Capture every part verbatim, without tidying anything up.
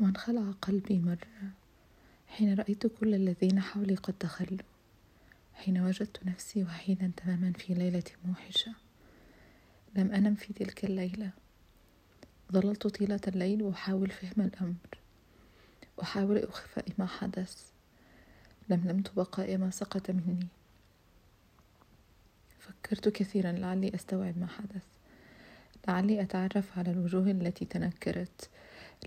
وانخلع قلبي مرة حين رأيت كل الذين حولي قد تخلوا، حين وجدت نفسي وحيدا تماما في ليلة موحشة. لم أنم في تلك الليلة، ظللت طيلة الليل وأحاول فهم الأمر، أحاول إخفاء ما حدث، لملمت بقايا ما سقط مني. فكرت كثيرا لعلي أستوعب ما حدث، لعلي أتعرف على الوجوه التي تنكرت،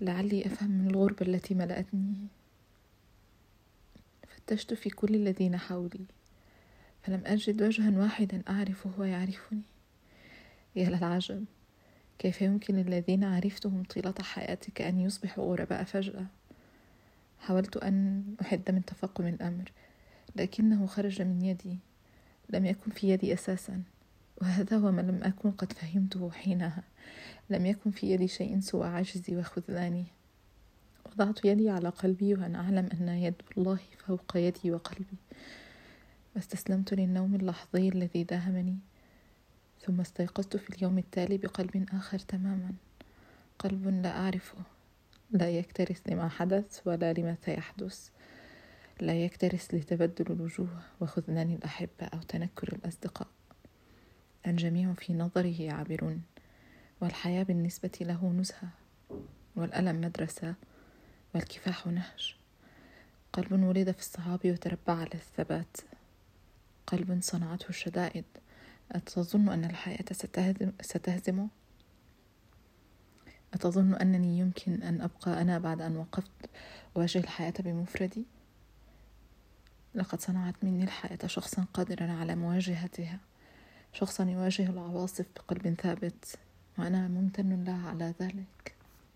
لعلي أفهم من الغربة التي ملأتني. فتشت في كل الذين حولي فلم أجد وجها واحدا أعرفه ويعرفني. يا للعجب، كيف يمكن الذين عرفتهم طيلة حياتك أن يصبحوا غرباء فجأة؟ حاولت أن أحد من تفاقم الأمر لكنه خرج من يدي، لم يكن في يدي أساسا، وهذا هو ما لم أكن قد فهمته حينها. لم يكن في يدي شيء سوى عجزي وخذلاني. وضعت يدي على قلبي وأنا أعلم أن يد الله فوق يدي وقلبي، واستسلمت للنوم اللحظي الذي داهمني. ثم استيقظت في اليوم التالي بقلب آخر تماما، قلب لا أعرفه، لا يكترث لما حدث ولا لما سيحدث، لا يكترث لتبدل الوجوه وخذلان الأحبة أو تنكر الأصدقاء. الجميع في نظره عابرون، والحياة بالنسبة له نزهة، والألم مدرسة، والكفاح نهج. قلب ولد في الصعاب وتربى على الثبات، قلب صنعته الشدائد. أتظن أن الحياة ستهزم ستهزمه؟ أتظن أنني يمكن أن أبقى أنا بعد أن وقفت أواجه الحياة بمفردي؟ لقد صنعت مني الحياة شخصا قادرا على مواجهتها، شخصا يواجه العواصف بقلب ثابت، وأنا ممتن لها على ذلك.